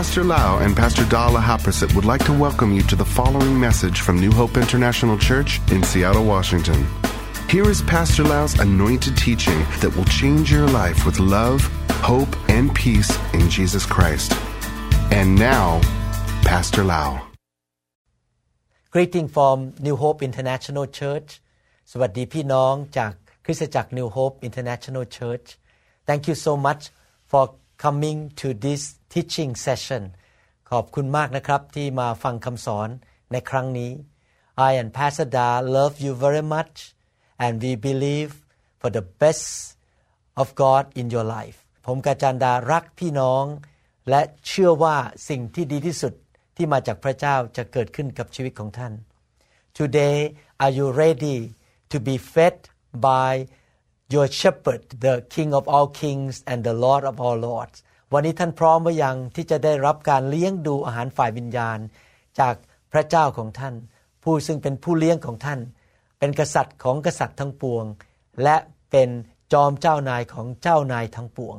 Pastor Lau and Pastor Dalahaprasit would like to welcome you to the following message from New Hope International Church in Seattle, Washington. Here is Pastor Lau's anointed teaching that will change your life with love, hope, and peace in Jesus Christ. And now, Pastor Lau. Greeting from New Hope International Church. สวัสดีพี่น้องจากคริสตจักร New Hope International Church. Thank you so much for coming to this teaching session. ขอบคุณมากนะครับที่มาฟังคำสอนในครั้งนี้ I and Pastor Da love you very much and we believe for the best of God in your life. ผมกาจันดารักพี่น้องและเชื่อว่าสิ่งที่ดีที่สุดที่มาจากพระเจ้าจะเกิดขึ้นกับชีวิตของท่าน Today are you ready to be fed by your shepherd the king of all kings and the lord of all lords วันนี้ท่านพร้อมหรือยังที่จะได้รับการเลี้ยงดูอาหารฝ่ายวิญญาณจากพระเจ้าของท่านผู้ซึ่งเป็นผู้เลี้ยงของท่านเป็นกษัตริย์ของกษัตริย์ทั้งปวงและเป็นจอมเจ้านายของเจ้านายทั้งปวง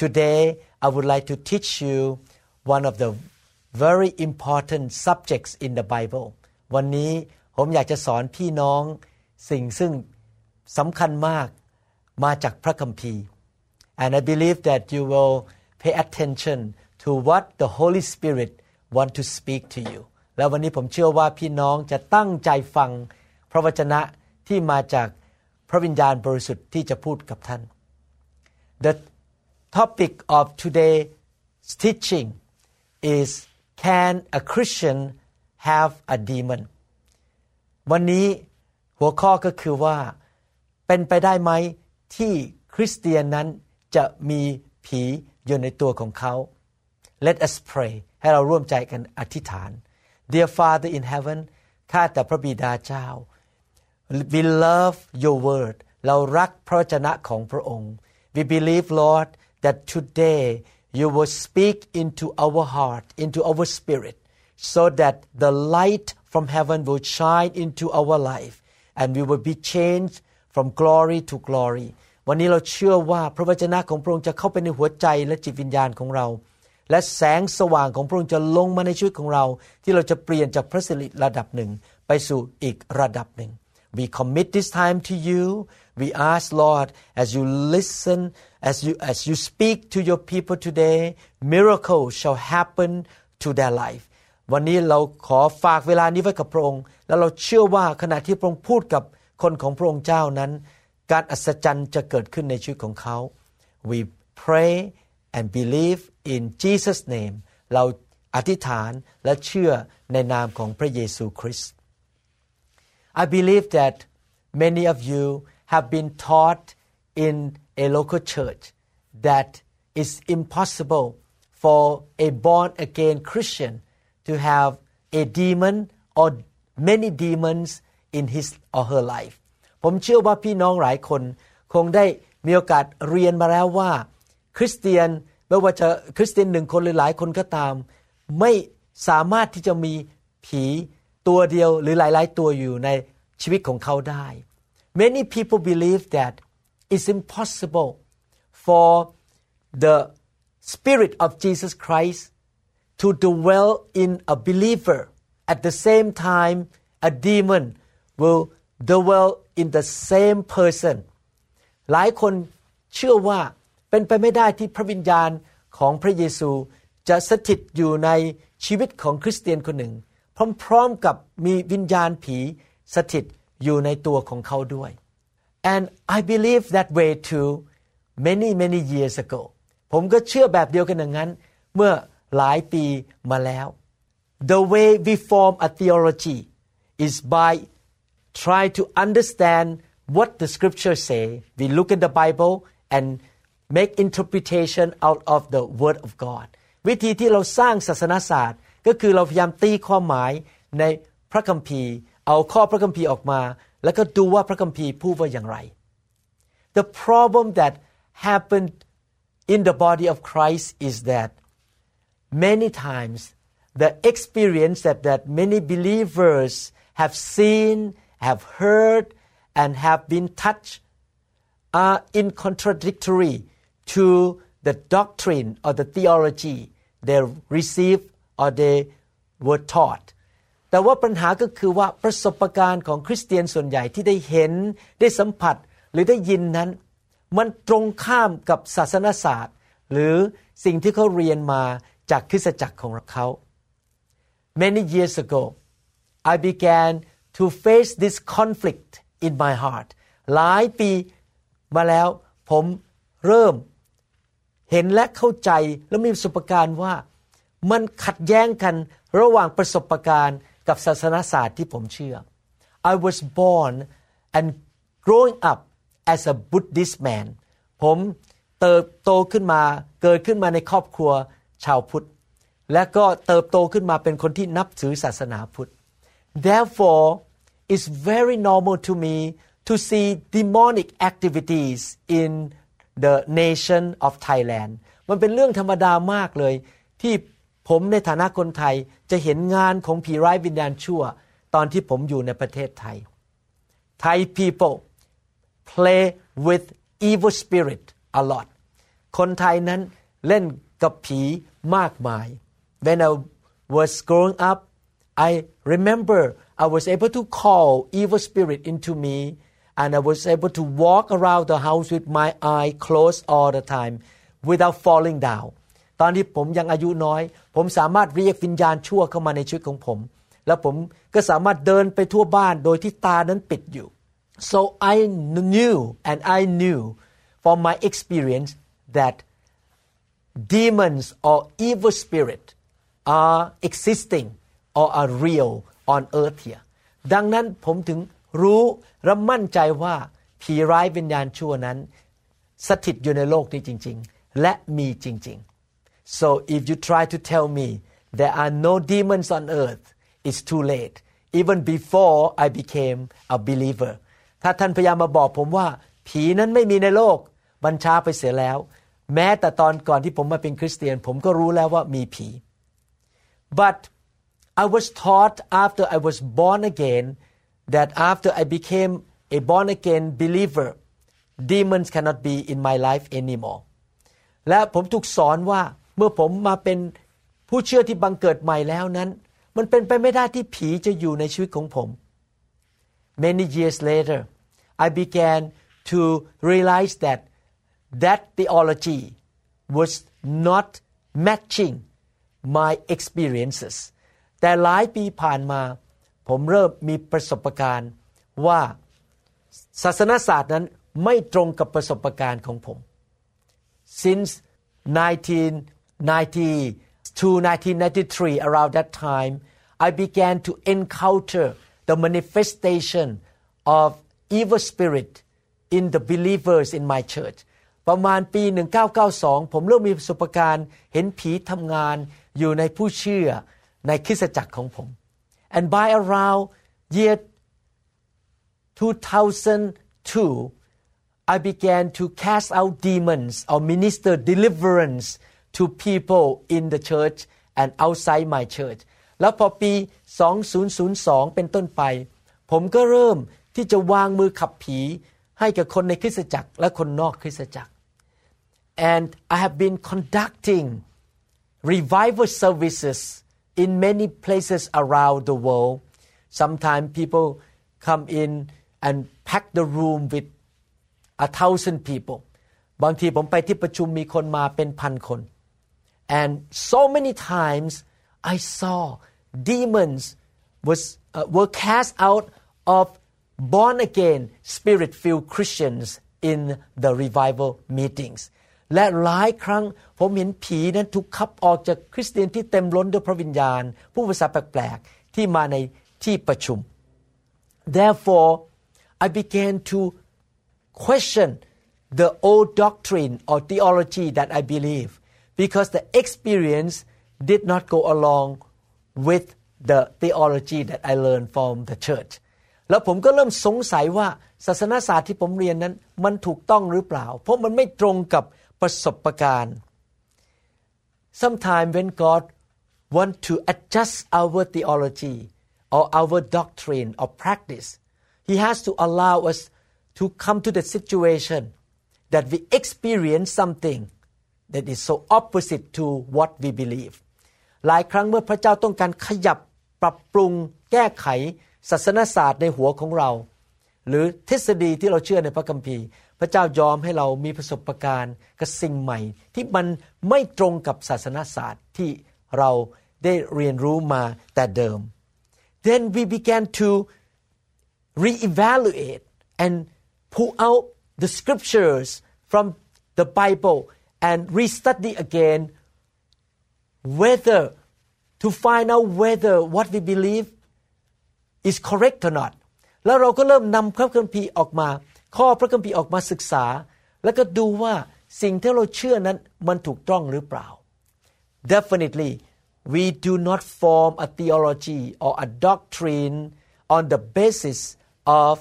Today I would like to teach you one of the very important subjects in the Bible วันนี้ผมอยากจะสอนพี่น้องสิ่งซึ่งสำคัญมากมาจากพระคัมภีร์ And I believe that you will pay attention to what the Holy Spirit want to speak to you และวันนี้ผมเชื่อว่าพี่น้องจะตั้งใจฟังพระวจนะที่มาจากพระวิญญาณบริสุทธิ์ที่จะพูดกับท่าน The topic of today's teaching is Can a Christian have a demon วันนี้หัวข้อก็คือว่าเป็นไปได้ไหมที่คริสเตียนนั้นจะมีผีอยู่ในตัวของเขา Let us pray ให้เราร่วมใจกันอธิษฐาน Dear Father in heaven ข้าแต่พระบิดาเจ้า We love your word เรารักพระวจนะของพระองค์ We believe Lord that today you will speak into our heart into our spirit so that the light from heaven will shine into our life and we will be changed from glory to glory วันนี้เราเชื่อว่าพระวจนะของพระองค์จะเข้าไปในหัวใจและจิตวิญญาณของเราและแสงสว่างของพระองค์จะลงมาในชีวิตของเราที่เราจะเปลี่ยนจากพระสิริระดับหนึ่งไปสู่อีกระดับหนึ่ง We commit this time to you we ask Lord as you listen as you speak to your people today miracles shall happen to their life วันนี้เราขอฝากเวลานี้ไว้กับพระองค์และเราเชื่อว่าขณะที่พระองค์พูดกับคนของพระองค์เจ้านั้นการอัศจรรย์จะเกิดขึ้นในชีวิตของเขา We pray and believe in Jesus name เราอธิษฐานและเชื่อในนามของพระเยซูคริสต์ I believe that many of you have been taught in a local church that it's impossible for a born again Christian to have a demon or many demons in his or her life ผมเชื่อว่าพี่น้องหลายคนคงได้มีโอกาสเรียนมาแล้วว่าคริสเตียนไม่ว่าจะคริสเตียนหนึ่งคนหรือหลายคนก็ตามไม่สามารถที่จะมีผีตัวเดียวหรือหลายๆตัวอยู่ในชีวิตของเขาได้ Many people believe that it's impossible for the spirit of Jesus Christ to dwell in a believer at the same time a demon will dwell in the same person หลายคนเชื่อว่าเป็นไปไม่ได้ที่พระวิญญาณของพระเยซูจะสถิตอยู่ในชีวิตของคริสเตียนคนหนึ่งพร้อมๆกับมีวิญญาณผีสถิตอยู่ในตัวของเขาด้วย And I believe that way too many years ago ผมก็เชื่อแบบเดียวกันอย่างนั้นเมื่อหลายปีมาแล้ว The way we form a theology is by try to understand what the scripture say we look in the Bible and make interpretation out of the word of God วิธีที่เราสร้างศาสนศาสตร์ก็คือเราพยายามตีความหมายในพระคัมภีร์เอาข้อพระคัมภีร์ออกมาแล้วก็ดูว่าพระคัมภีร์พูดว่าอย่างไร The problem that happened in the body of Christ is that many times the experience that many believers have seen, have heard and have been touched are in contradictory to the doctrine or the theology they received or they were taught แต่ว่าปัญหาก็คือว่าประสบการณ์ของคริสเตียนส่วนใหญ่ที่ได้เห็นได้สัมผัสหรือได้ยินนั้นมันตรงข้ามกับศาสนศาสตร์หรือสิ่งที่เขาเรียนมาจากคริสตจักรของเขา Many years ago I began to face this conflict in my heart หลายปีมาแล้วผมเริ่มเห็นและเข้าใจและมีประสบการณ์ว่ามันขัดแย้งกันระหว่างประสบการณ์กับศาสนศาสตร์ที่ผมเชื่อ I was born and growing up as a Buddhist man ผมเติบโตขึ้นมาเกิดขึ้นมาในครอบครัวชาวพุทธและก็เติบโตขึ้นมาเป็นคนที่นับถือศาสนาพุทธ Therefore it's very normal to me to see demonic activities in the nation of Thailand มันเป็นเรื่องธรรมดามากเลยที่ผมในฐานะคนไทยจะเห็นงานของผีร้ายวิญญาณชั่วตอนที่ผมอยู่ในประเทศไทย Thai people play with evil spirit a lot คนไทยนั้นเล่นกับผีมากมาย When I was growing up I remember I was able to call evil spirit into me and I was able to walk around the house with my eye closed all the time without falling downตอนที่ผมยังอายุน้อยผมสามารถเรียกวิญญาณชั่วเข้ามาในชีวิตของผมแล้วผมก็สามารถเดินไปทั่วบ้านโดยที่ตานั้นปิดอยู่ So I knew and I knew from my experience that demons or evil spirit are existing or are real on earth here ดังนั้นผมถึงรู้และมั่นใจว่าผีร้ายวิญญาณชั่วนั้นสถิตอยู่ในโลกนี้จริงๆและมีจริงๆSo if you try to tell me there are no demons on earth, it's too late. Even before I became a believer. ถ้าท่านพยายามมาบอกผมว่าผีนั้นไม่มีในโลกมันช้าไปเสียแล้วแม้แต่ตอนก่อนที่ผมมาเป็นคริสเตียนผมก็รู้แล้วว่ามีผี But I was taught after I was born again that after I became a born again believer, demons cannot be in my life anymore. และผมถูกสอนว่าเมื่อผมมาเป็นผู้เชื่อที่บังเกิดใหม่แล้วนั้นมันเป็นไปไม่ได้ที่ผีจะอยู่ในชีวิตของผม Many years later I began to realize that theology was not matching my experiences แต่หลายปีผ่านมาผมเริ่มมีประสบการณ์ว่าศาสนศาสตร์นั้นไม่ตรงกับประสบการณ์ของผม Since 1990 to 1993 around that time I began to encounter the manifestation of evil spirit in the believers in my church ประมาณปี1992ผมเริ่มมีประสบการณ์เห็นผีทำงานอยู่ในผู้เชื่อในคริสตจักรของผม And by around year 2002 I began to cast out demons or minister deliverance to people in the church and outside my church แล้วพอปี2002เป็นต้นไปผมก็เริ่มที่จะวางมือขับผีให้กับคนในคริสตจักรและคนนอกคริสตจักร And I have been conducting revival services in many places around the world. Sometimes people come in and pack the room with 1,000 people. บางทีผมไปที่ประชุมมีคนมาเป็นพันคนAnd so many times I saw demons were cast out of born again spirit-filled Christians in the revival meetings. และหลายครั้งผมเห็นผีนั้นถูกขับออกจากคริสเตียนที่เต็มล้นด้วยพระวิญญาณผู้ภาษาแปลกๆที่มาในที่ประชุม Therefore, I began to question the old doctrine or theology that I believe.Because the experience did not go along with the theology that I learned from the church. แล้วผมก็เริ่มสงสัยว่าศาสนศาสตร์ที่ผมเรียนนั้นมันถูกต้องหรือเปล่าเพราะมันไม่ตรงกับประสบการณ์ Sometimes when God want to adjust our theology or our doctrine or practice, He has to allow us to come to the situation that we experience something that is so opposite to what we believe หลายครั้งเมื่อพระเจ้าต้องการขยับปรับปรุงแก้ไขศาสนศาสตร์ในหัวของเราหรือทฤษฎีที่เราเชื่อในพระคัมภีร์พระเจ้ายอมให้เรามีประสบการณ์กับสิ่งใหม่ที่มันไม่ตรงกับศาสนศาสตร์ที่เราได้เรียนรู้มาแต่เดิม Then we began to reevaluate and pull out the scriptures from the Bible and restudy again whether to find out whether what we believe is correct or not แล้วเราก็เริ่มนำพระคัมภีร์ออกมาข้อพระคัมภีร์ออกมาศึกษาแล้วก็ดูว่าสิ่งที่เราเชื่อนั้นมันถูกต้องหรือเปล่า Definitely we do not form a theology or a doctrine on the basis of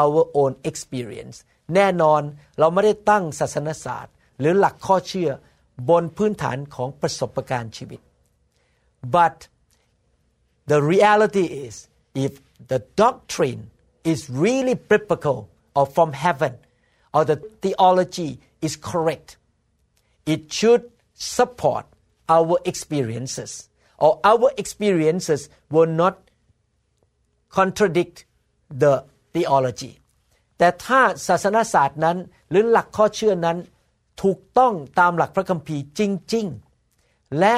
our own experience แน่นอนเราไม่ได้ตั้งศาสนศาสตร์หรือหลักข้อเชื่อบนพื้นฐานของประสบการณ์ชีวิต But the reality is if the doctrine is really biblical or from heaven or the theology is correct it should support our experiences or our experiences will not contradict the theology แต่ถ้าศาสนศาสตร์นั้นหรือหลักข้อเชื่อนั้นถูกต้องตามหลักพระคัมภีร์จริงๆและ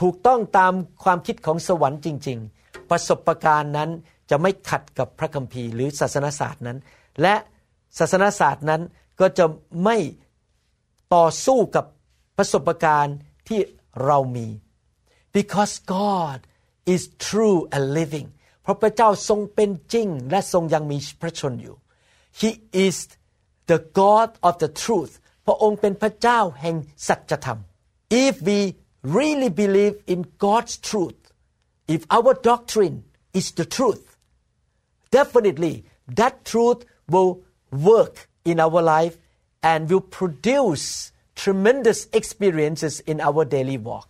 ถูกต้องตามความคิดของสวรรค์จริงๆประสบการณ์นั้นจะไม่ขัดกับพระคัมภีร์หรือศาสนศาสตร์นั้นและศาสนศาสตร์นั้นก็จะไม่ต่อสู้กับประสบการณ์ที่เรามี because God is true and living เพราะพระเจ้าทรงเป็นจริงและทรงยังมีพระชนอยู่ He is the God of the truth พระองค์เป็นพระเจ้าแห่งสัจธรรม if we really believe in God's truth if our doctrine is the truth definitely that truth will work in our life and will produce tremendous experiences in our daily walk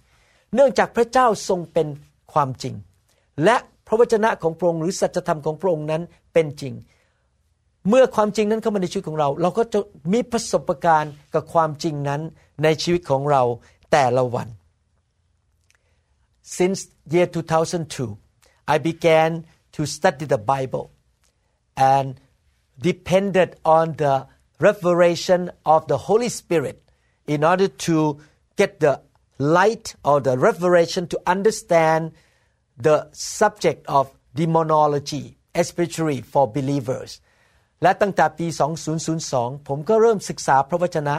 เนื่องจากพระเจ้าทรงเป็นความจริงและพระวจนะของพระองค์หรือสัจธรรมของพระองค์นั้นเป็นจริงเมื่อความจริงนั้นเข้ามาในชีวิตของเราเราก็จะมีประสบการณ์กับความจริงนั้นในชีวิตของเราแต่ละวัน Since year 2002 I began to study the Bible and depended on the revelation of the Holy Spirit in order to get the light or the revelation to understand the subject of demonology especially for believers และตั้งแต่ปี 2002 ผมก็เริ่มศึกษาพระวจนะ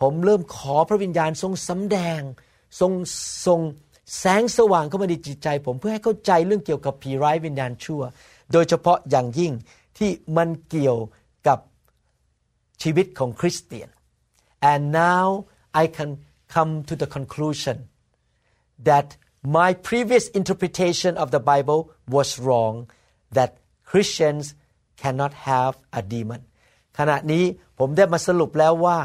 ผมเริ่มขอพระวิญญาณทรงสำแดงทรงแสงสว่างเข้ามาในจิตใจผมเพื่อให้เข้าใจเรื่องเกี่ยวกับผีร้ายวิญญาณชั่วโดยเฉพาะอย่างยิ่งที่มันเกี่ยวกับชีวิตของคริสเตียน and now I can come to the conclusion that my previous interpretation of the Bible was wrong that Christians cannot have a demon ขณะนี้ผมได้มาสรุปแล้วว่า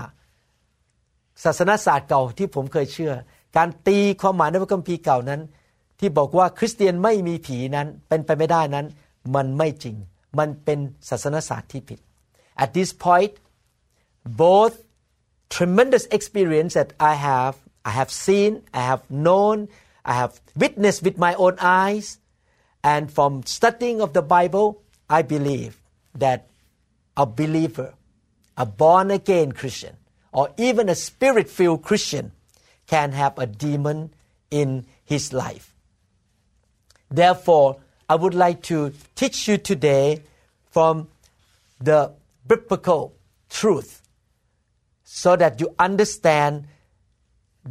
ศาสนศาสตร์เก่าที่ผมเคยเชื่อการตีความหมายในพระคัมภีร์เก่านั้นที่บอกว่าคริสเตียนไม่มีผีนั้นเป็นไปไม่ได้นั้นมันไม่จริงมันเป็นศาสนศาสตร์ที่ผิด At this point both tremendous experience that I have seen I have known I have witnessed with my own eyes and from studying of the Bible I believe that a believer a born again Christian or even a spirit filled Christian can have a demon in his life therefore I would like to teach you today from the biblical truth so that you understand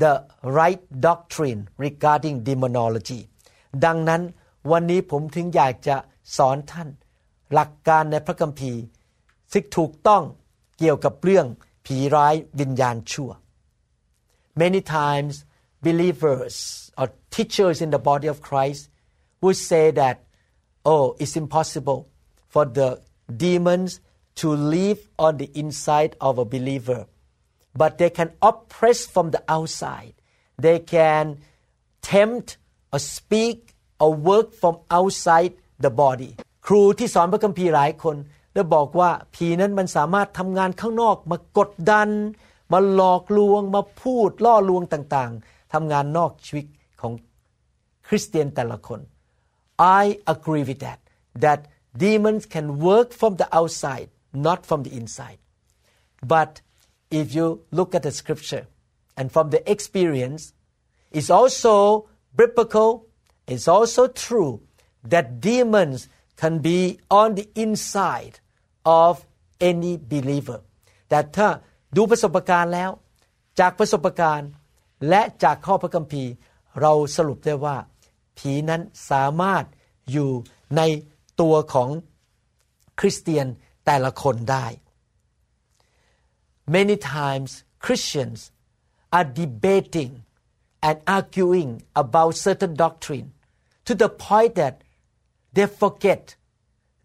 the right doctrine regarding demonology ดังนั้นวันนี้ผมถึงอยากจะสอนท่านหลักการในพระคัมภีร์ซึ่งถูกต้องเกี่ยวกับเรื่องผีร้ายวิญญาณชั่ว Many times believers or teachers in the body of Christ would say that Oh, it's impossible for the demons to live on the inside of a believer. But they can oppress from the outside. They can tempt or speak or work from outside the body. ครูที่สอนพระคัมภีร์หลายคนได้บอกว่าผีนั้นมันสามารถทำงานข้างนอกมากดดัน มาหลอกลวงมาพูดล่อลวงต่างๆทำงานนอกชีวิตของคริสเตียนแต่ละคน I agree with that demons can work from the outside not from the inside but if you look at the scripture and from the experience it's also biblical it's also true that demons can be on the inside of any believer แต่ถ้าดูประสบการณ์แล้วจากประสบการณ์และจากข้อพระคัมภีร์เราสรุปได้ว่าผีนั้นสามารถอยู่ในตัวของคริสเตียนแต่ละคนได้ Many times Christians are debating and arguing about certain doctrine to the point that they forget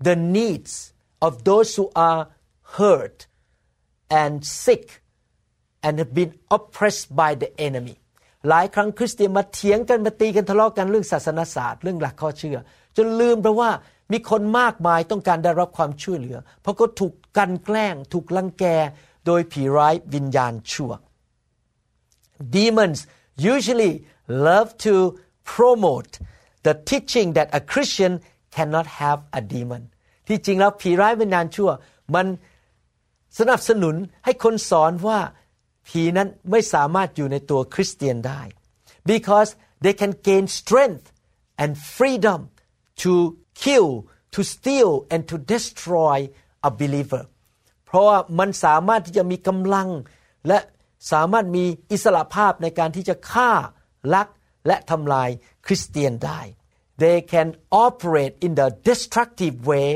the needs of those who are hurt and sick and have been oppressed by the enemyหลายครั้งคริสเตียนมาเถียงกันมาตีกันทะเลาะกันเรื่องศาสนศาสตร์เรื่องหลักข้อเชื่อจนลืมไปว่ามีคนมากมายต้องการได้รับความช่วยเหลือเพราะก็ถูกกลั่นแกล้งถูกรังแกโดยผีร้ายวิญญาณชั่ว Demons usually love to promote the teaching that a Christian cannot have a demon ที่จริงแล้วผีร้ายวิญญาณชั่วมันสนับสนุนให้คนสอนว่าผีนั้นไม่สามารถอยู่ในตัวคริสเตียนได้ because they can gain strength and freedom to kill to steal and to destroy a believer เพราะว่ามันสามารถที่จะมีกำลังและสามารถมีอิสระภาพในการที่จะฆ่าลักและทำลายคริสเตียนได้ they can operate in the destructive way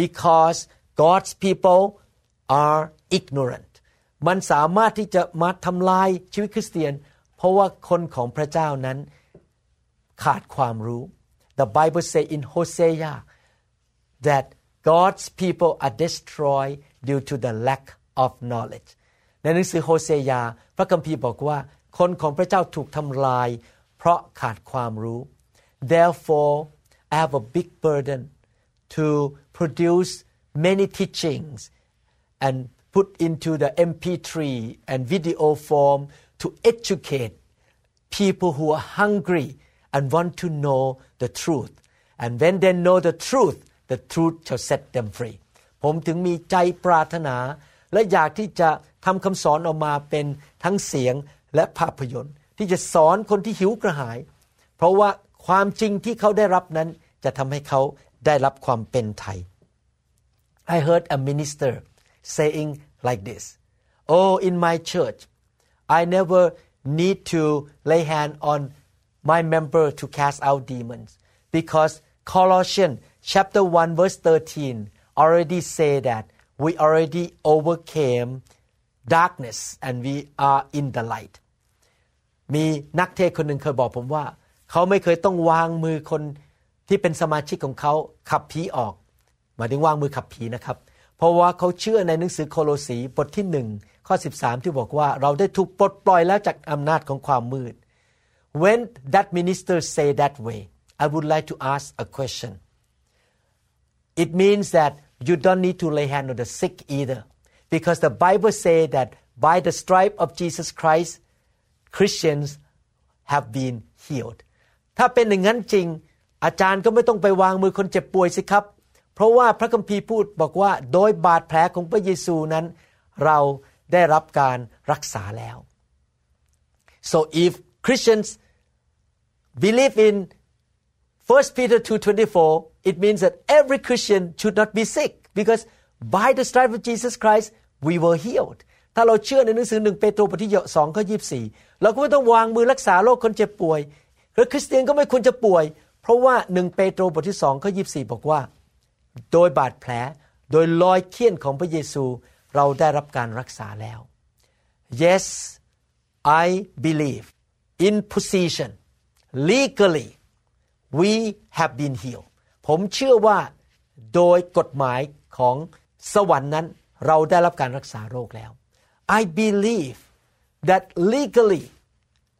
because God's people are ignorantมันสามารถที่จะมาทำลายชีวิตคริสเตียนเพราะว่าคนของพระเจ้านั้นขาดความรู้ The Bible says in Hosea that God's people are destroyed due to the lack of knowledge ในหนังสือโฮเซยาพระคัมภีร์บอกว่าคนของพระเจ้าถูกทำลายเพราะขาดความรู้ Therefore I have a big burden to produce many teachings and put into the MP3 and video form to educate people who are hungry and want to know the truth. And when they know the truth shall set them free. ผมถึงมีใจปรารถนาและอยากที่จะทำคำสอนออกมาเป็นทั้งเสียงและภาพยนตร์ที่จะสอนคนที่หิวกระหายเพราะว่าความจริงที่เขาได้รับนั้นจะทำให้เขาได้รับความเป็นไทย I heard a minister saying like this, Oh, in my church, I never need to lay hand on my member to cast out demons because Colossians chapter 1 verse 13 already say that we already overcame darkness and we are in the light. มีนักเทศน์คนหนึ่งเคยบอกผมว่าเขาไม่เคยต้องวางมือคนที่เป็นสมาชิกของเขาขับผีออกหมายถึงวางมือขับผีนะครับเพราะว่าเขาเชื่อในหนังสือโคโลสีบทที่1ข้อ13ที่บอกว่าเราได้ถูกปลดปล่อยแล้วจากอำนาจของความมืด When that minister say that way I would like to ask a question It means that you don't need to lay hand on the sick either because the Bible say that by the stripe of Jesus Christ Christians have been healed ถ้าเป็นอย่างนั้นจริงอาจารย์ก็ไม่ต้องไปวางมือคนเจ็บป่วยสิครับเพราะว่าพระคัมภีร์พูดบอกว่าโดยบาดแผลของพระเยซูนั้นเราได้รับการรักษาแล้ว So if Christians believe in 1 Peter 2:24 it means that every Christian should not be sick because by the stripes of Jesus Christ we were healed ถ้าเราเชื่อในหนังสือ1เปโตรบทที่2ข้อ24เราก็ไม่ต้องวางมือรักษาโรคคนเจ็บป่วยและคริสเตียนก็ไม่ควรจะป่วยเพราะว่า1เปโตรบทที่2ข้อ24บอกว่าโดยบาดแผลโดยรอยเคี้ยนของพระเยซูเราได้รับการรักษาแล้ว Yes I believe in position legally we have been healed ผมเชื่อว่าโดยกฎหมายของสวรรค์นั้นเราได้รับการรักษาโรคแล้ว I believe that legally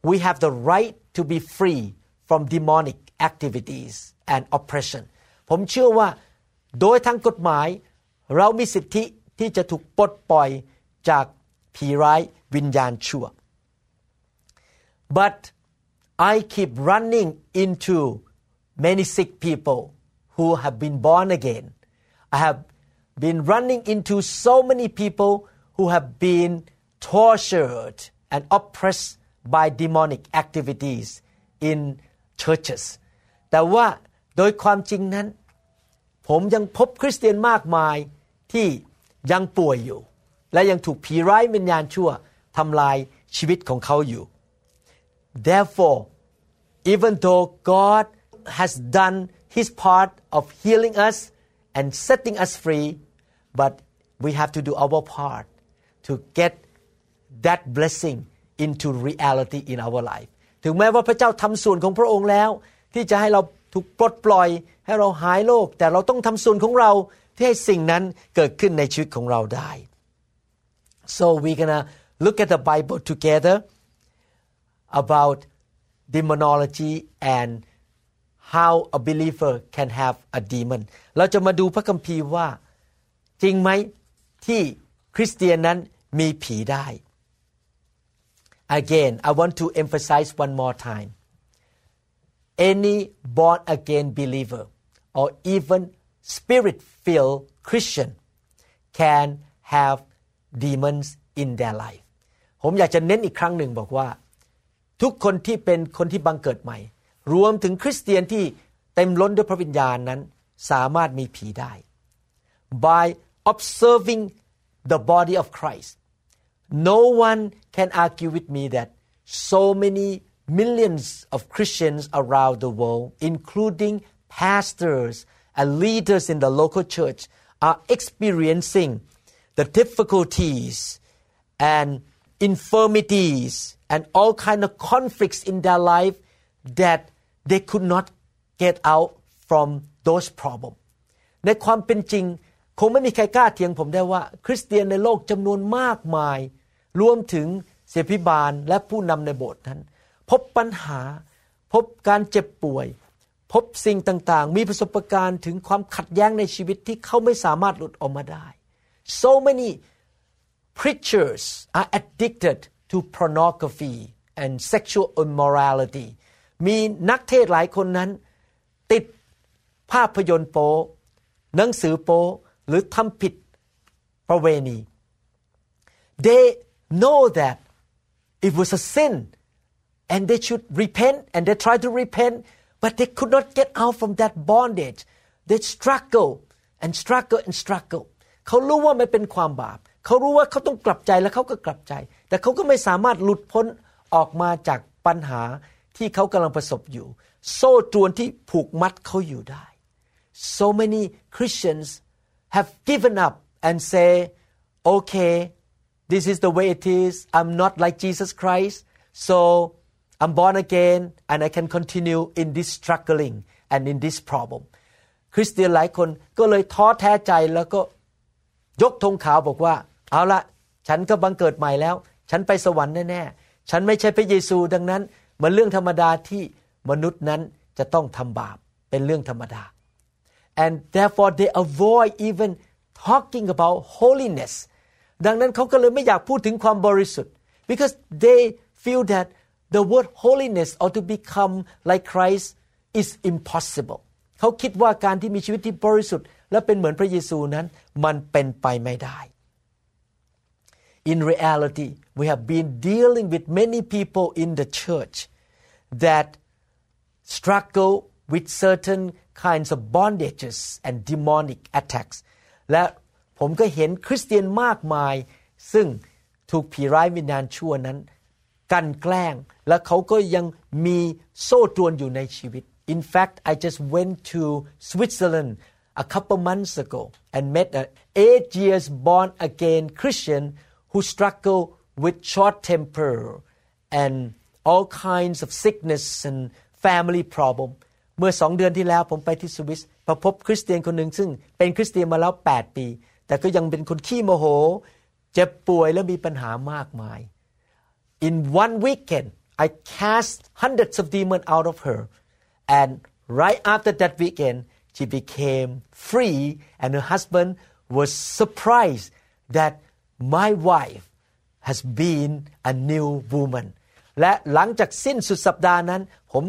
we have the right to be free from demonic activities and oppression ผมเชื่อว่าโดยทางกฎหมายเรามีสิทธิที่จะถูกปลดปล่อยจาก ผีร้ายวิญญาณชั่ว but I keep running into many sick people who have been born again. I have been running into so many people who have been tortured and oppressed by demonic activities in churches. แต่ว่าโดยความจริงนั้นผมยังพบคริสเตียนมากมายที่ยังป่วยอยู่และยังถูกผีร้ายวิญญาณชั่วทำลายชีวิตของเขาอยู่ Therefore, even though God has done His part of healing us and setting us free, but we have to do our part to get that blessing into reality in our life. ถึงแม้ว่าพระเจ้าทำส่วนของพระองค์แล้วที่จะให้เราถูกปลดปล่อยให้เราหายโรคแต่เราต้องทำส่วนของเราที่ให้สิ่งนั้นเกิดขึ้นในชีวิตของเราได้ So we're gonna look at the Bible together about demonology and how a believer can have a demon เราจะมาดูพระคัมภีร์ว่าจริงไหมที่คริสเตียนนั้นมีผีได้ Again, I want to emphasize one more time.Any born-again believer or even spirit-filled Christian can have demons in their life. ผมอยากจะเน้นอีกครั้งหนึ่งบอกว่าทุกคนที่เป็นคนที่บังเกิดใหม่รวมถึงคริสเตียนที่เต็มล้นด้วยพระวิญญาณนั้นสามารถมีผีได้ By observing the body of Christ, no one can argue with me that so many millions of Christians around the world, including pastors and leaders in the local church, are experiencing the difficulties and infirmities and all kinds of conflicts in their life that they could not get out from those problems. ในความเป็นจริงคงไม่มีใครกล้าเถียงผมได้ว่าคริสเตียนในโลกจำนวนมากมายรวมถึงศิษยาภิบาลและผู้นำในโบสถ์นั้นพบปัญหาพบการเจ็บป่วยพบสิ่งต่างๆมีประสบการณ์ถึงความขัดแย้งในชีวิตที่เขาไม่สามารถหลุดออกมาได้ So many preachers are addicted to pornography and sexual immorality มีนักเทศน์หลายคนนั้นติดภาพยนตร์โป๊หนังสือโป๊หรือทำผิดประเวณี They know that it was a sin and they should repent and they try to repent but they could not get out from that bondage they struggle เขารู้ว่ามันเป็นความบาปเขารู้ว่าเขาต้องกลับใจและเขาก็กลับใจแต่เขาก็ไม่สามารถหลุดพ้นออกมาจากปัญหาที่เขากำลังประสบอยู่โซ่ตรวนที่ผูกมัดเขาอยู่ได้ So many Christians have given up and say okay this is the way it is I'm not like Jesus Christ so I'm born again and I can continue in this struggling and in this problem คริสเตียนหลายคนก็เลยท้อแท้ใจแล้วก็ยกธงขาวบอกว่าเอาละฉันก็บังเกิดใหม่แล้วฉันไปสวรรค์แน่ๆฉันไม่ใช่พระเยซูดังนั้นมันเรื่องธรรมดาที่มนุษย์นั้นจะต้องทำบาปเป็นเรื่องธรรมดา and therefore they avoid even talking about holiness ดังนั้นเขาก็เลยไม่อยากพูดถึงความบริสุทธิ์ because they feel that the word holiness or to become like Christ is impossible เขาคิดว่าการที่มีชีวิตที่บริสุทธิ์และเป็นเหมือนพระเยซูนั้นมันเป็นไปไม่ได้ In reality we have been dealing with many people in the church that struggle with certain kinds of bondages and demonic attacks และผมก็เห็นคริสเตียนมากมายซึ่งถูกผีร้ายวิญญาณชั่วนั้นกันแกล้งและเขาก็ยังมีโซ่ตรวนอยู่ในชีวิต In fact I just went to Switzerland a couple months ago and met an 8-year born again Christian who struggled with short temper and all kinds of sickness and family problem เมื่อ2 เดือนที่แล้วผมไปที่สวิสพบคริสเตียนคนหนึ่งซึ่งเป็นคริสเตียนมาแล้ว8 ปีแต่ก็ยังเป็นคนขี้โมโหเจ็บป่วยและมีปัญหามากมายIn one weekend, I cast hundreds of demons out of her. And right after that weekend, she became free. And her husband was surprised that my wife has been a new woman และหลังจากสิ้นสุดสัปดาห์นั้นผม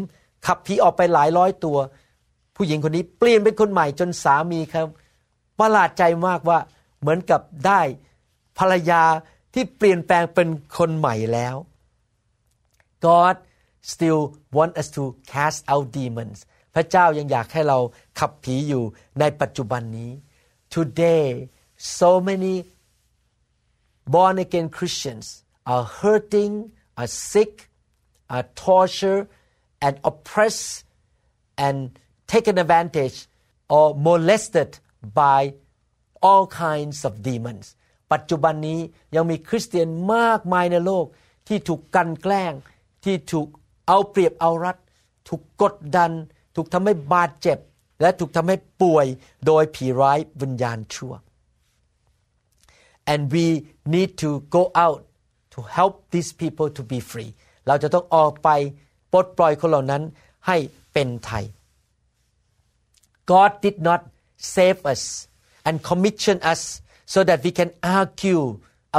ขับผีออกไปหลายร้อยตัวผู้หญิงคนนี้เปลี่ยนเป็นคนใหม่จนสามีครับประหลาดใจมากว่าเหมือนกับได้ภรรยาที่เปลี่ยนแปลงเป็นคนใหม่แล้ว God still want us to cast out demons พระเจ้ายังอยากให้เราขับผีอยู่ในปัจจุบันนี้ Today so many born again Christians are hurting, are sick, are tortured and oppressed and taken advantage or molested by all kinds of demons ปัจจุบันนี้ยังมีคริสเตียนมากมายในโลกที่ถูกกลั่นแกล้งที่ถูกเอาเปรียบเอารัดถูกกดดันถูกทำให้บาดเจ็บและถูกทำให้ป่วยโดยผีร้ายวิญญาณชั่ว and we need to go out to help these people to be free เราจะต้องออกไปปลดปล่อยคนเหล่านั้นให้เป็นไทย God did not save us and commission us so that we can argue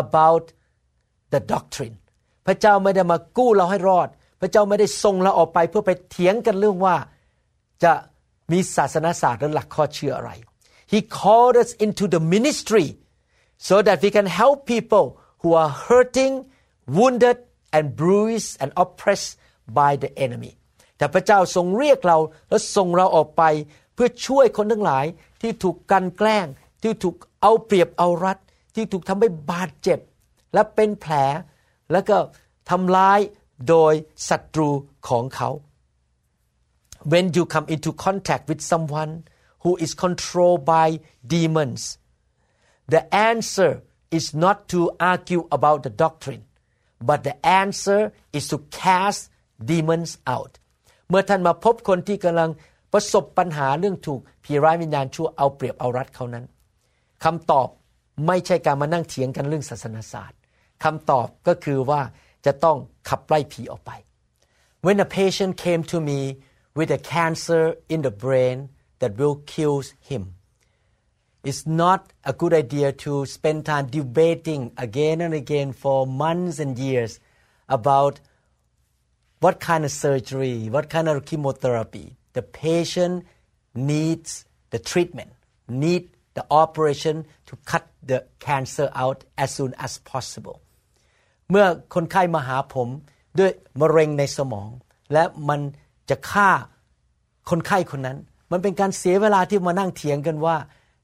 about the doctrine พระเจ้าไม่ได้มากู้เราให้รอดพระเจ้าไม่ได้ส่งเราออกไปเพื่อไปเถียงกันเรื่องว่าจะมีศาสนศาสตร์หรือหลักข้อเชื่ออะไร He called us into the ministry so that we can help people who are hurting, wounded and bruised and oppressed by the enemy แต่พระเจ้าทรงเรียกเราและส่งเราออกไปเพื่อช่วยคนทั้งหลายที่ถูกกลั่นแกล้งที่ถูกเอาเปรียบเอารัดที่ถูกทำให้บาดเจ็บและเป็นแผลแล้วก็ทำร้ายโดยศัตรูของเขา When you come into contact with someone who is controlled by demons the answer is not to argue about the doctrine but the answer is to cast demons out เมื่อท่านมาพบคนที่กำลังประสบปัญหาเรื่องถูกผีร้ายวิญญาณชั่วเอาเปรียบเอารัดเขานั้นคำตอบไม่ใช่การมานั่งเถียงกันเรื่องศาสนศาสตร์คำตอบก็คือว่าจะต้องขับไล่ผีออกไป When a patient came to me with a cancer in the brain that will kill him, it's not a good idea to spend time debating again and again for months and years about what kind of surgery, what kind of chemotherapy. The patient needs the treatment, need the operation to cut the cancer out as soon as possible.เมื่อคนไข้มาหาผมด้วยมะเร็งในสมองและมันจะฆ่าคนไข้คนนั้นมันเป็นการเสียเวลาที่มานั่งเถียงกันว่า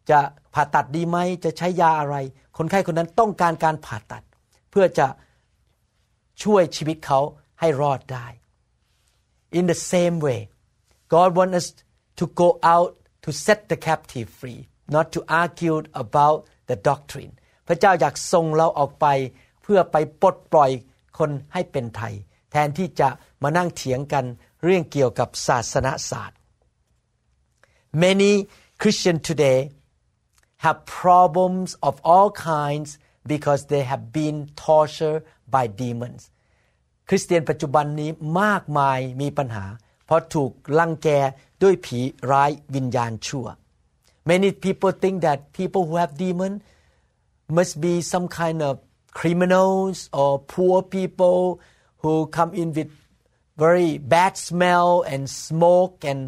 จะผ่าตัดดีไหมจะใช้ยาอะไรคนไข้คนนั้นต้องการการผ่าตัดเพื่อจะช่วยชีวิตเขาให้รอดได้ In the same way God wants us to go out to set the captive free not to argue about the doctrine พระเจ้าอยากส่งเราออกไปเพื่อไปปลดปล่อยคนให้เป็นไทยแทนที่จะมานั่งเถียงกันเรื่องเกี่ยวกับศาสนศาสตร์ Many Christians today have problems of all kinds because they have been tortured by demons คริสเตียนปัจจุบันนี้มากมายมีปัญหาเพราะถูกรังแกด้วยผีร้ายวิญญาณชั่ว Many people think that people who have demons must be some kind of criminals or poor people who come in with very bad smell and smoke and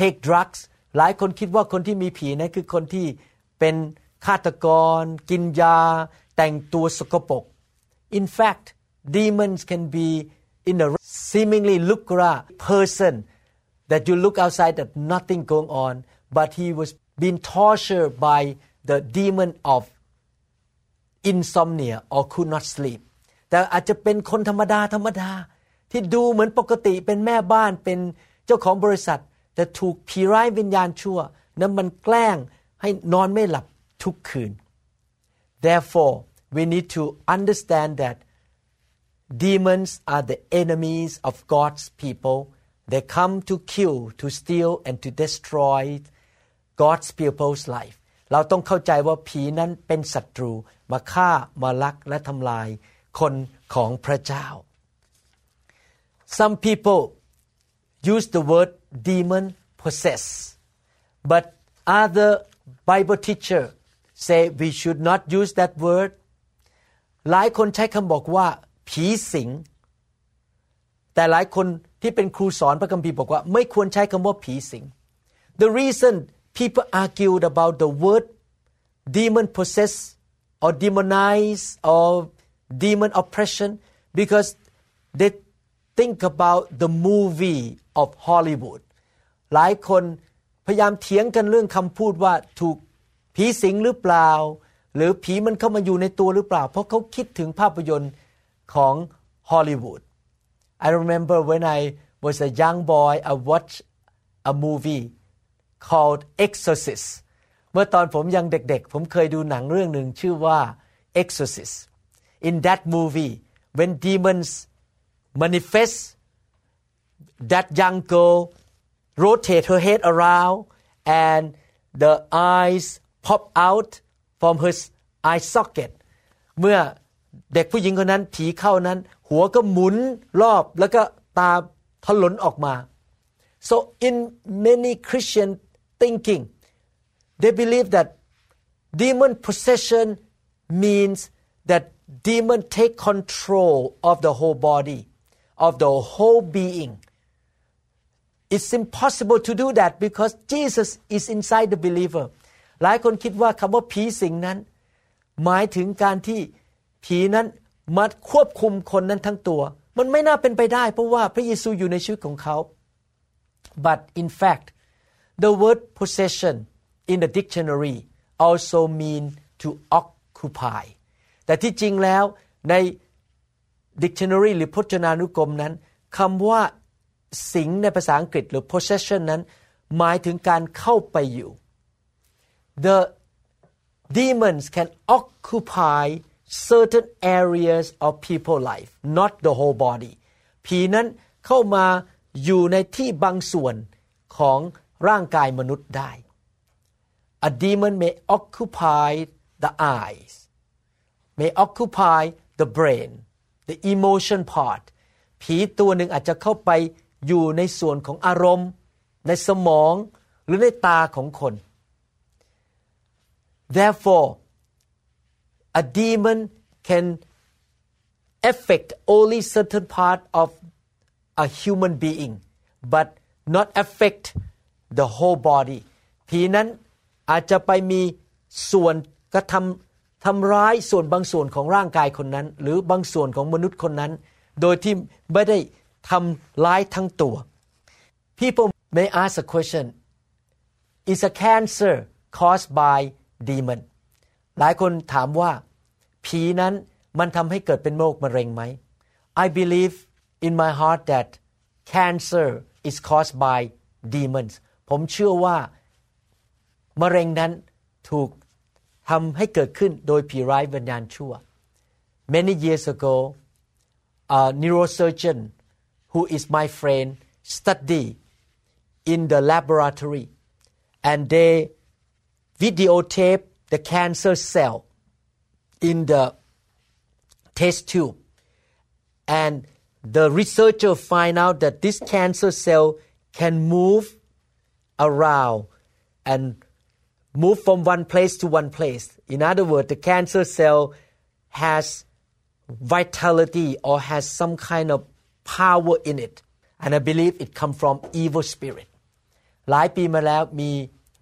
take drugs หลายคนคิดว่าคนที่มีผีนั้นคือคนที่เป็นฆาตกรกินยาแต่งตัวสกปรก In fact demons can be in a seemingly lucra person that you look outside that nothing going on but he was being tortured by the demon of insomnia or could not sleep แต่อาจจะเป็นคนธรรมดาธรรมดาที่ดูเหมือนปกติเป็นแม่บ้านเป็นเจ้าของบริษัทแต่ถูกผีร้ายวิญญาณชั่วนั้นมันแกล้งให้นอนไม่หลับทุกคืน Therefore we need to understand that demons are the enemies of God's people they come to kill to steal and to destroy God's people's life เราต้องเข้าใจว่าผีนั้นเป็นศัตรูมาฆ่ามาลักและทำลายคนของพระเจ้า Some people use the word demon possess but other Bible teacher say we should not use that word หลายคนใช้คำบอกว่าผีสิงแต่หลายคนที่เป็นครูสอนพระคัมภีร์บอกว่าไม่ควรใช้คำว่าผีสิง The reason people argued about the word demon possess or demonize or demon oppression because they think about the movie of Hollywood หลายคนพยายามเถียงกันเรื่องคำพูดว่าถูกผีสิงหรือเปล่าหรือผีมันเข้ามาอยู่ในตัวหรือเปล่าเพราะเขาคิดถึงภาพยนตร์ของฮอลลีวูด I remember when I was a young boy I watched a movie called Exorcist เมื่อตอนผมยังเด็กๆผมเคยดูหนังเรื่องหนึ่งชื่อว่า Exorcist In that movie when demons manifest that young girl rotate her head around and the eyes pop out from her eye socket เมื่อเด็กผู้หญิงคนนั้นผีเข้านั้นหัวก็หมุนรอบแล้วก็ตาถลนออกมา So in many Christian thinking they believe that demon possession means that demon take control of the whole body of the whole being It's impossible to do that because Jesus is inside the believerหลายคนคิดว่าคำว่าผีสิงนั้นหมายถึงการที่ผีนั้นมาควบคุมคนนั้นทั้งตัวมันไม่น่าเป็นไปได้เพราะว่าพระเยซูอยู่ในชีวิตของเขา But in fact the word possession in the dictionary also mean to occupy แต่ที่จริงแล้วใน dictionary หรือพจนานุกรมนั้นคำว่าสิงในภาษาอังกฤษหรือ possession นั้นหมายถึงการเข้าไปอยู่The demons can occupy certain areas of people's life, not the whole body. ผีนั้นเข้ามาอยู่ในที่บางส่วนของร่างกายมนุษย์ได้ A demon may occupy the eyes, may occupy the brain, the emotion part. ผีตัวหนึ่งอาจจะเข้าไปอยู่ในส่วนของอารมณ์ในสมองหรือในตาของคนTherefore, a demon can affect only certain part of a human being, but not affect the whole body. ผีนั้นอาจจะไปมีส่วนกระทำร้ายส่วนบางส่วนของร่างกายคนนั้นหรือบางส่วนของมนุษย์คนนั้นโดยที่ไม่ได้ทำร้ายทั้งตัว People may ask a question: Is a cancer caused by demon หลายคนถามว่าผีนั้นมันทำให้เกิดเป็นโรคมะเร็งไหม I believe in my heart that cancer is caused by demons ผมเชื่อว่ามะเร็งนั้นถูกทำให้เกิดขึ้นโดยผีร้ายวิญญาณชั่ว Many years ago a neurosurgeon who is my friend studied in the laboratory and they videotape the cancer cell in the test tube and the researcher find out that this cancer cell can move around and move from one place to one place. In other words, the cancer cell has vitality or has some kind of power in it. And I believe it come from evil spirit. หลายปีมาแล้วมี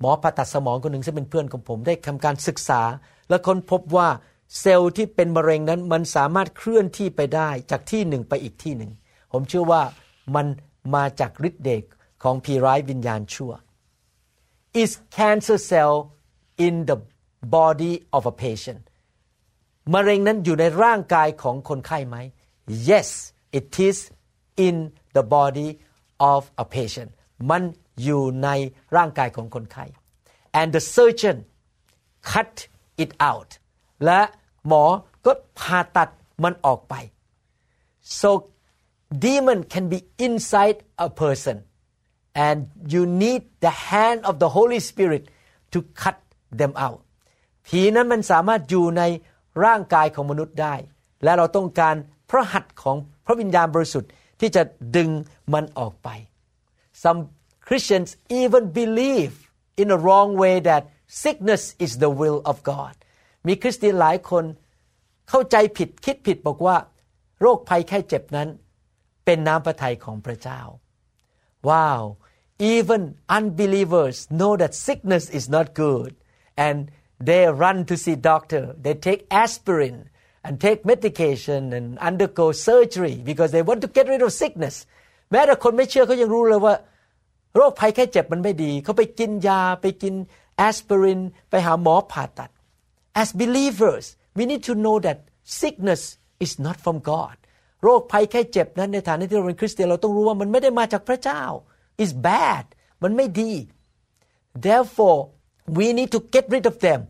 หมอผ่าตัดสมองคนหนึ่งซึ่งเป็นเพื่อนของผมได้ทำการศึกษาและค้นพบว่าเซลล์ที่เป็นมะเร็งนั้นมันสามารถเคลื่อนที่ไปได้จากที่หนึ่งไปอีกที่หนึ่งผมเชื่อว่ามันมาจากฤทธิ์เดชของผีร้ายวิญญาณชั่ว Is cancer cell in the body of a patient มะเร็งนั้นอยู่ในร่างกายของคนไข้ไหม Yes it is in the body of a patient มันอยู่ในร่างกายของคนไข้ and the surgeon cut it out และหมอก็ผ่าตัดมันออกไป so demon can be inside a person and you need the hand of the Holy Spirit to cut them out ผีนั้นมันสามารถอยู่ในร่างกายของมนุษย์ได้และเราต้องการพระหัตถ์ของพระวิญญาณบริสุทธิ์ที่จะดึงมันออกไป Some Christians even believe in a wrong way that sickness is the will of God. มีคริสเตียนหลายคน เข้าใจผิดคิดผิดบอกว่าโรคภัยแค่เจ็บนั้นเป็นน้ำพระทัยของพระเจ้า Wow even unbelievers know that sickness is not good and they run to see doctor they take aspirin and take medication and undergo surgery because they want to get rid of sickness แม้แต่คนไม่เชื่อเขายังรู้เลยว่าโรคภัยแค่เจ็บมันไม่ดีเขาไปกินยาไปกินแอสไพรินไปหาหมอผ่าตัด As believers we need to know that sickness is not from God โรคภัยแค่เจ็บนั้นในฐานะที่เราเป็นคริสเตียนเราต้องรู้ว่ามันไม่ได้มาจากพระเจ้า It's bad มันไม่ดี Therefore we need to get rid of them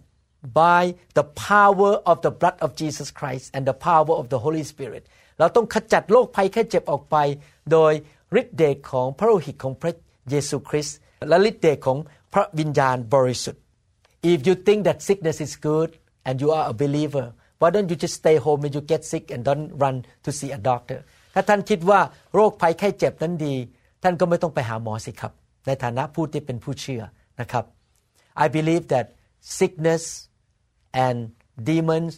by the power of the blood of Jesus Christ and the power of the Holy Spirit เราต้องขจัดโรคภัยแค่เจ็บออกไปโดยฤทธิ์เดชของพระโลหิตของพระเยซูคริสต์และฤทธิ์เดชของพระวิญญาณบริสุทธิ์ If you think that sickness is good and you are a believer why don't you just stay home when you get sick and don't run to see a doctor ถ้าท่านคิดว่าโรคภัยไข้เจ็บนั้นดีท่านก็ไม่ต้องไปหาหมอสิครับในฐานะผู้ที่เป็นผู้เชื่อนะครับ I believe that sickness and demons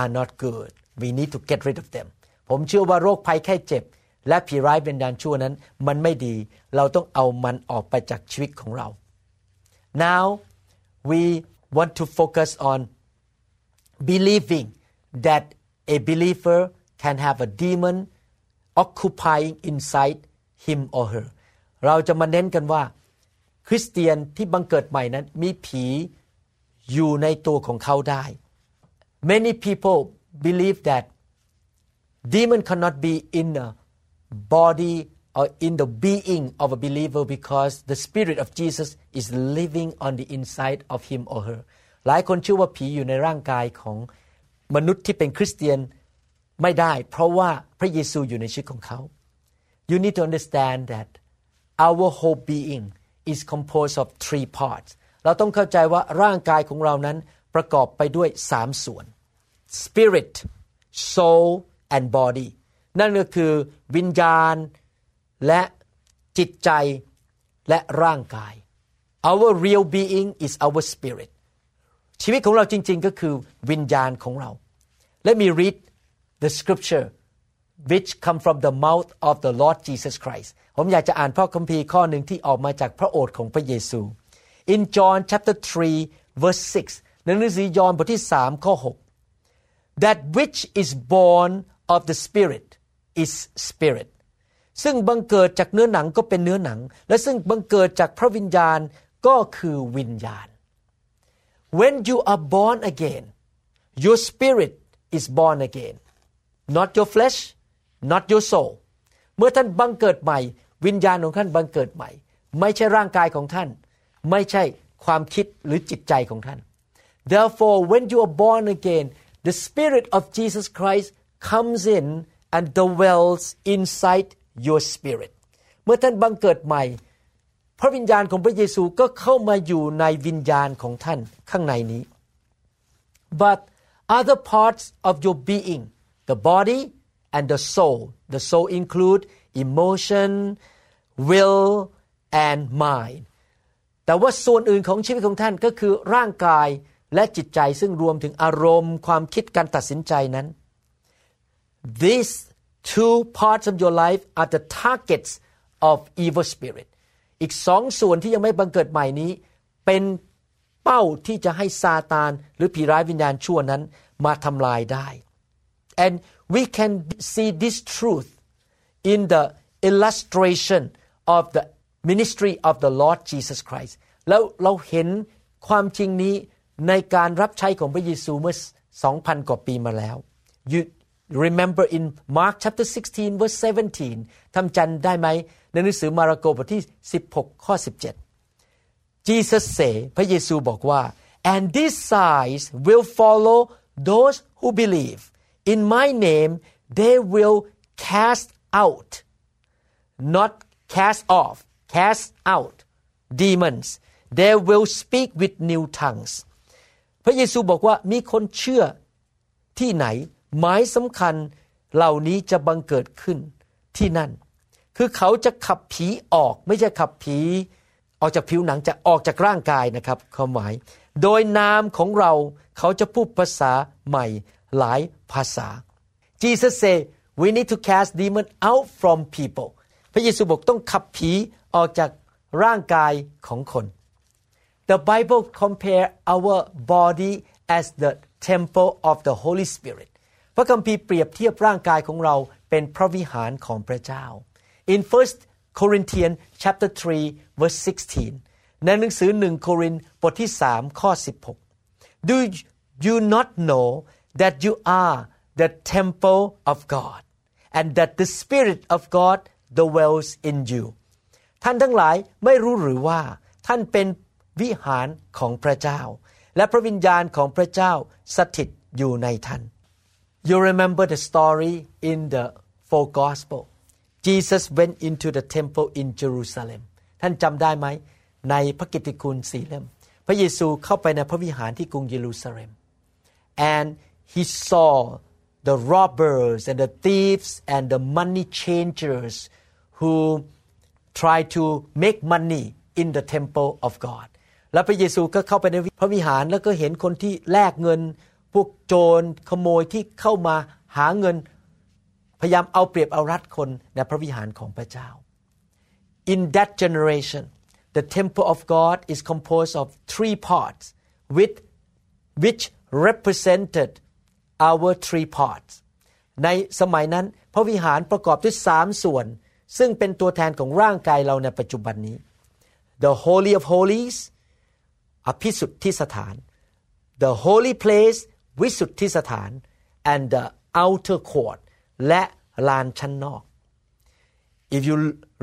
are not good we need to get rid of them ผมเชื่อว่าโรคภัยไข้เจ็บและผีร้ายวิญญาณชั่วนั้นมันไม่ดีเราต้องเอามันออกไปจากชีวิตของเรา Now we want to focus on believing that a believer can have a demon occupying inside him or her เราจะมาเน้นกันว่าคริสเตียนที่บังเกิดใหม่นั้นมีผีอยู่ในตัวของเขาได้ Many people believe that demon cannot be in a body or in the being of a believer because the spirit of Jesus is living on the inside of him or her หลายคนเชื่อว่าผีอยู่ในร่างกายของมนุษย์ที่เป็นคริสเตียนไม่ได้เพราะว่าพระเยซูอยู่ในชีวิตของเขา You need to understand that our whole being is composed of three parts เราต้องเข้าใจว่าร่างกายของเรานั้นประกอบไปด้วย3ส่วน spirit soul and bodyนั่นก็คือวิญญาณและจิตใจและร่างกาย Our real being is our spirit ชีวิตของเราจริงๆก็คือวิญญาณของเรา Let me read the scripture which come from the mouth of the Lord Jesus Christ ผมอยากจะอ่านพระคัมภีร์ข้อหนึ่งที่ออกมาจากพระโอษฐ์ของพระเยซู In John chapter 3 verse 6 ในหนังสือยอห์นบทที่3ข้อ6 That which is born of the spirit is spirit ซึ่งบังเกิดจากเนื้อหนังก็เป็นเนื้อหนังและซึ่งบังเกิดจากพระวิญญาณก็คือวิญญาณ When you are born again your spirit is born again not your flesh not your soul เมื่อท่านบังเกิดใหม่วิญญาณของท่านบังเกิดใหม่ไม่ใช่ร่างกายของท่านไม่ใช่ความคิดหรือจิตใจของท่าน Therefore when you are born again the spirit of Jesus Christ comes in and dwells inside your spirit เมื่อท่านบังเกิดใหม่พระวิญญาณของพระเยซูก็เข้ามาอยู่ในวิญญาณของท่านข้างในนี้ But other parts of your being the body and the soul include emotion will and mind แต่ว่าส่วนอื่นของชีวิตของท่านก็คือร่างกายและจิตใจซึ่งรวมถึงอารมณ์ความคิดการตัดสินใจนั้นThese two parts of your life are the targets of evil spirit. อีกสองส่วนที่ยังไม่บังเกิดใหม่นี้เป็นเป้าที่จะให้ซาตานหรือผีร้ายวิญญาณชั่วนั้นมาทำลายได้ And we can see this truth in the illustration of the ministry of the Lord Jesus Christ. แล้วเราเห็นความจริงนี้ในการรับใช้ของพระเยซูเมื่อ 2,000 กว่าปีมาแล้ว Remember in Mark chapter 16 verse 17 ท่านจำได้ไหมในหนังสือมาระโกบทที่16ข้อ17 Jesus say พระเยซูบอกว่า And these signs will follow those who believe in my name they will cast out not cast off cast out demons they will speak with new tongues พระเยซูบอกว่ามีคนเชื่อที่ไหนหมายสำคัญเหล่านี้จะบังเกิดขึ้นที่นั่นคือเขาจะขับผีออกไม่ใช่ขับผีออกจากผิวหนังจะออกจากร่างกายนะครับความหมายโดยนามของเราเขาจะพูดภาษาใหม่ หลายภาษา Jesus said we need to cast demon out from people พระเยซูบอกต้องขับผีออกจากร่างกายของคน The Bible compare our body as the temple of the Holy Spirit พระคัมภีร์เปรียบเทียบร่างกายของเราเป็นพระวิหารของพระเจ้า In 1 Corinthians chapter 3 verse 16 ในหนังสือ1โครินธ์บทที่3ข้อ16 Do you not know that you are the temple of God and that the Spirit of God dwells in you ท่านทั้งหลายไม่รู้หรือว่าท่านเป็นวิหารของพระเจ้าและพระวิญญาณของพระเจ้าสถิตอยู่ในท่านYou remember the story in the four gospels. Jesus went into the temple in Jerusalem. ท่านจำได้ไหมในพระกิตติคุณ4เล่มพระเยซูเข้าไปในพระวิหารที่กรุงเยรูซาเล็ม And he saw the robbers and the thieves and the money changers who try to make money in the temple of God. แล้วพระเยซูก็เข้าไปในพระวิหารแล้วก็เห็นคนที่แลกเงินพวกโจรขโมยที่เข้ามาหาเงินพยายามเอาเปรียบเอารัดคนในพระวิหารของพระเจ้า In that generation, the temple of God is composed of three parts, which represented our three parts. ในสมัยนั้นพระวิหารประกอบด้วย3ส่วนซึ่งเป็นตัวแทนของร่างกายเราในปัจจุบันนี้ The Holy of Holies, อภิสุทธิสถาน The Holy Placeวิสุทธิสถาน and the outer court และลานชั้นนอก If you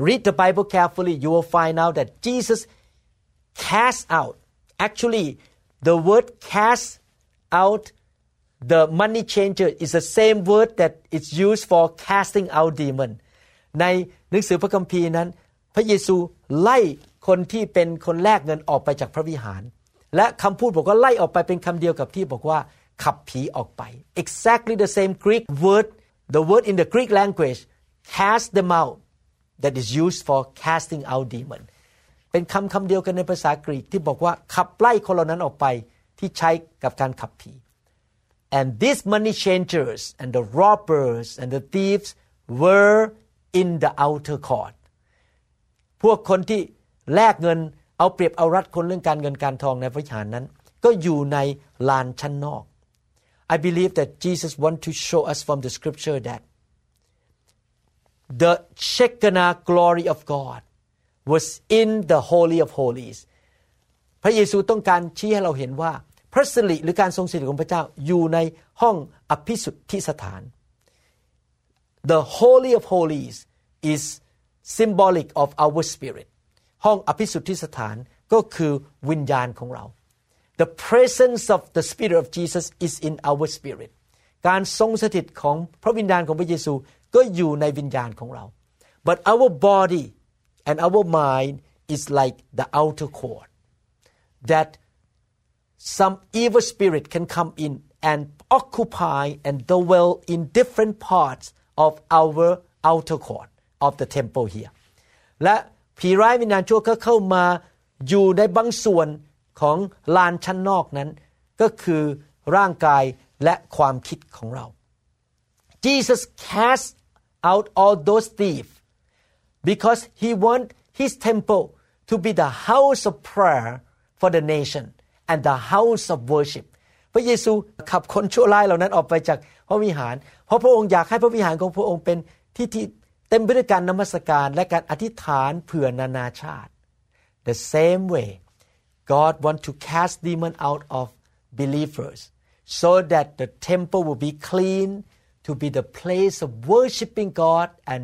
read the Bible carefully you will find out that Jesus cast out actually the word cast out the money changer is the same word that it's used for casting out demon ในหนังสือพระคัมภีร์นั้นพระเยซูไล่คนที่เป็นคนแลกเงินออกไปจากพระวิหารและคำพูดบอกว่าไล่ออกไปเป็นคำเดียวกับที่บอกว่าขับผีออกไป Exactly the same Greek word the word in the Greek language cast them out that is used for casting out demon เป็นคำเดียวกันในภาษากรีกที่บอกว่าขับไล่คนเหล่านั้นออกไปที่ใช้กับการขับผี And these money changers and the robbers and the thieves were in the outer court พวกคนที่แลกเงินเอาเปรียบเอารัดคนเรื่องการเงินการทองในพระวิหารนั้นก็อยู่ในลานชั้นนอก I believe that Jesus want to show us from the scripture that the Shekinah glory of God was in the holy of holies พระเยซูต้องการชี้ให้เราเห็นว่าพระสิริหรือการทรงสิริของพระเจ้าอยู่ในห้องอภิสุทธิสถาน The holy of holies is symbolic of our spiritห้องอภิสุทธิสถานก็คือวิญญาณของเรา The presence of the Spirit of Jesus is in our spirit การทรงสถิตของพระวิญญาณของพระเยซูก็อยู่ในวิญญาณของเรา But our body and our mind is like the outer court that some evil spirit can come in and occupy and dwell in different parts of our outer court of the temple here และผีร้ายวิญญาณชั่วก็เข้ามาอยู่ในบางส่วนของลานชั้นนอกนั้นก็คือร่างกายและความคิดของเรา Jesus cast out all those thieves because he want his temple to be the house of prayer for the nation and the house of worship พระเยซูขับคนชั่วร้ายเหล่านั้นออกไปจากพระวิหารเพราะพระองค์อยากให้พระวิหารของพระองค์เป็นที่ที่เต็มไปด้วยการนมัสการและการอธิษฐานเผื่อนานาชาติ The same way God want to cast demon out of believers so that the temple will be clean to be the place of worshiping God and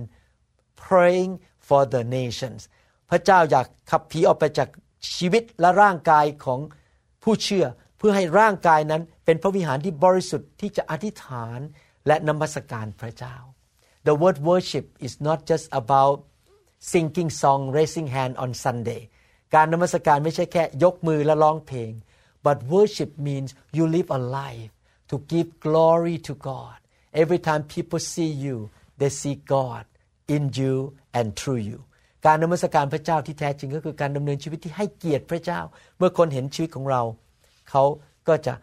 praying for the nations พระเจ้าอยากขับผีออกไปจากชีวิตและร่างกายของผู้เชื่อเพื่อให้ร่างกายนั้นเป็นพระวิหารที่บริสุทธิ์ที่จะอธิษฐานและนมัสการพระเจ้าThe word worship is not just about singing song, raising hand on Sunday. การนมัสการไม่ใช่แค่ยกมือและร้องเพลง But worship means you live a life to give glory to God. Every time people see you, they see God in you and through you. การนมัสการพระเจ้าที่แท้จริงก็คือการดำเนินชีวิตที่ให้เกียรติพระเจ้าเมื่อคนเห็นชีวิตของเราเขาก็จะ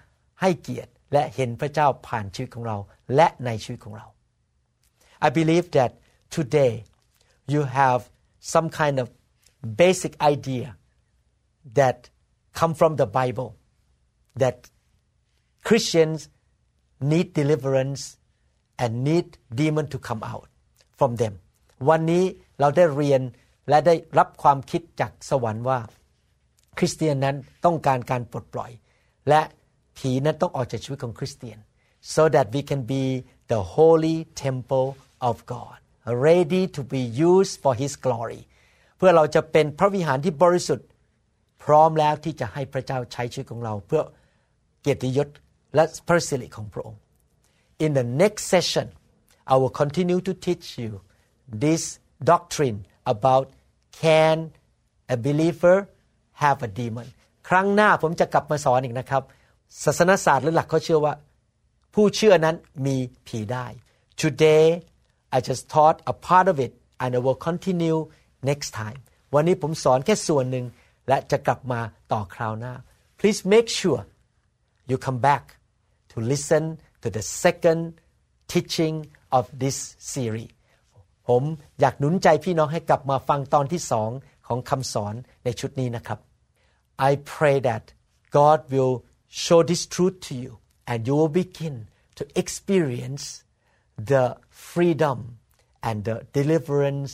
ให้เกียรติ และเห็นพระเจ้าผ่านชีวิตของเราและในชีวิตของเรา I believe that today you have some kind of basic idea that come from the Bible that Christians need deliverance and need demon to come out from them วันนี้เราได้เรียนและได้รับความคิดจากสวรรค์ว่าคริสเตียนนั้นต้องการการปลดปล่อยและผีนั้นต้องออกจากชีวิตของคริสเตียน so that we can be the holy temple of God ready to be used for His glory เพื่อเราจะเป็นพระวิหารที่บริสุทธิ์พร้อมแล้วที่จะให้พระเจ้าใช้ชีวิตของเราเพื่อเกียรติยศและพระสิริของพระองค์ In the next session I will continue to teach you this doctrine about can a believer have a demon ครั้งหน้าผมจะกลับมาสอนอีกนะครับศาสนศาสตร์หลักเขาเชื่อว่าผู้เชื่อนั้นมีผีได้ Today I just taught a part of it and I will continue next time วันนี้ผมสอนแค่ส่วนหนึ่งและจะกลับมาต่อคราวหน้า Please make sure you come back to listen to the second teaching of this series ผมอยากหนุนใจพี่น้องให้กลับมาฟังตอนที่สองของคำสอนในชุดนี้นะครับ I pray that God will show this truth to you and you will begin to experience the freedom and the deliverance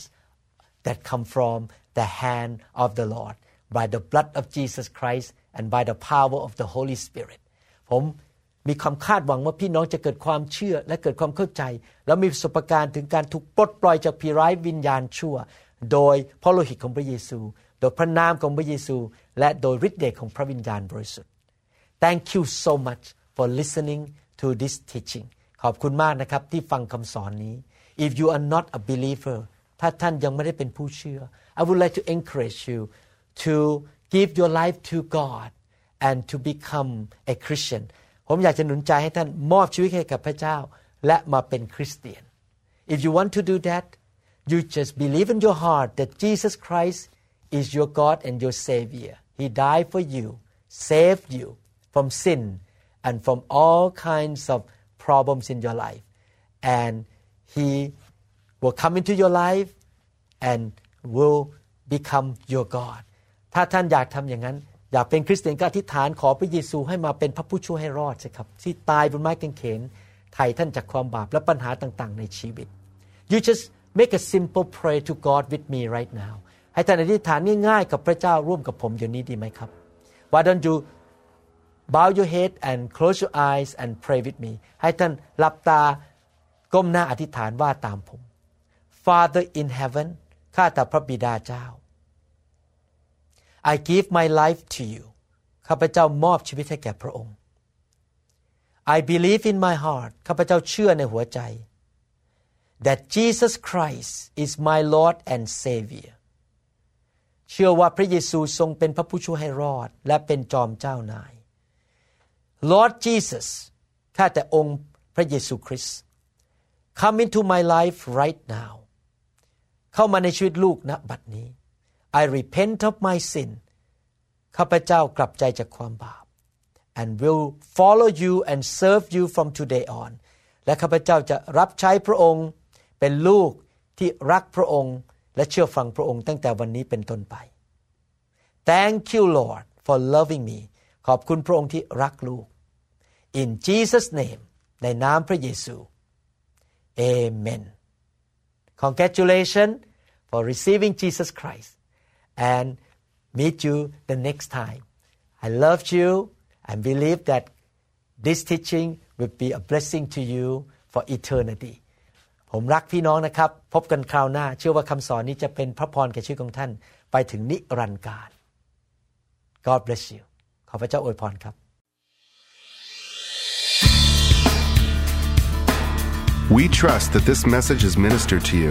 that come from the hand of the Lord by the blood of Jesus Christ and by the power of the Holy Spirit ผมมีความคาดหวังว่าพี่น้องจะเกิดความเชื่อและเกิดความเข้าใจและมีประสบการณ์ถึงการถูกปลดปล่อยจากผีร้ายวิญญาณชั่วโดยพระโลหิตของพระเยซูโดยพระนามของพระเยซูและโดยฤทธิ์เดชของพระวิญญาณบริสุทธิ์ Thank you so much for listening to this teaching ขอบคุณมากนะครับที่ฟังคำสอนนี้ If you are not a believer ถ้าท่านยังไม่ได้เป็นผู้เชื่อ I would like to encourage you to give your life to God and to become a Christian ผมอยากจะหนุนใจให้ท่านมอบชีวิตให้กับพระเจ้าและมาเป็นคริสเตียน If you want to do that You just believe in your heart that Jesus Christ is your God and your Savior. He died for you, saved you from sin and from all kinds of problems in your life. And He will come into your life and will become your God. ถ้าท่านอยากทำอย่างนั้นอยากเป็นคริสเตียนก็อธิษฐานขอพระเยซูให้มาเป็นพระผู้ช่วยให้รอดสิครับที่ตายบนไม้กางเขนไถ่ท่านจากความบาปและปัญหาต่างๆในชีวิต You just Make a simple prayer to God with me right now. ให้ท่านอธิษฐานง่ายๆกับพระเจ้าร่วมกับผมอยู่นี้ดีไหมครับ Why don't you bow your head and close your eyes and pray with me? ให้ท่านหลับตาก้มหน้าอธิษฐานว่าตามผม Father in heaven, ข้าแต่พระบิดาเจ้า I give my life to you. ข้าพเจ้ามอบชีวิตให้แก่พระองค์ I believe in my heart. ข้าพเจ้าเชื่อในหัวใจThat Jesus Christ is my Lord and Savior เชื่อว่าพระเยซูทรงเป็นพระผู้ช่วยให้รอดและเป็นจอมเจ้านาย Lord Jesus ข้าแต่องค์พระเยซูคริสต์ Come into my life right now เข้ามาในชีวิตลูกณบัดนี้ I repent of my sin ข้าพเจ้ากลับใจจากความบาป and will follow you and serve you from today on และข้าพเจ้าจะรับใช้พระองค์เป็นลูกที่รักพระองค์และเชื่อฟังพระองค์ตั้งแต่วันนี้เป็นต้นไป Thank you Lord for loving me ขอบคุณพระองค์ที่รักลูก In Jesus name ในนามพระเยซู Amen Congratulations for receiving Jesus Christ and meet you the next time I love you and believe that this teaching will be a blessing to you for eternityผมรักพี่น้องนะครับพบกันคราวหน้าเชื่อว่าคำสอนนี้จะเป็นพระพรแก่ชีวิตของท่านไปถึงนิรันดร์กาล God bless you ขอพระเจ้าอวยพรครับ We trust that this message is ministered to you.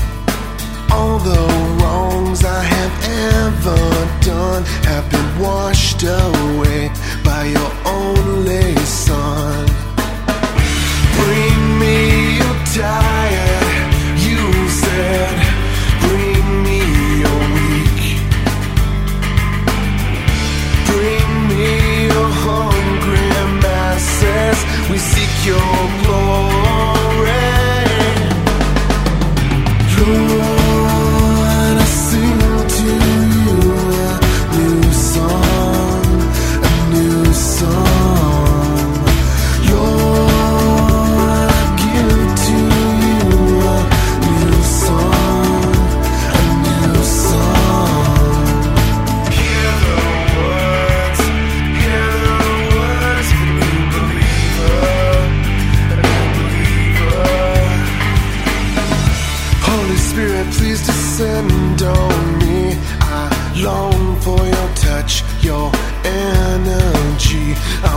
All the wrongs I have ever done have been washed away by your only Son. Bring me your tired, you said. Bring me your weak. Bring me your hungry masses. We seek your glory. Lord, descend on me. I long for your touch, your energy.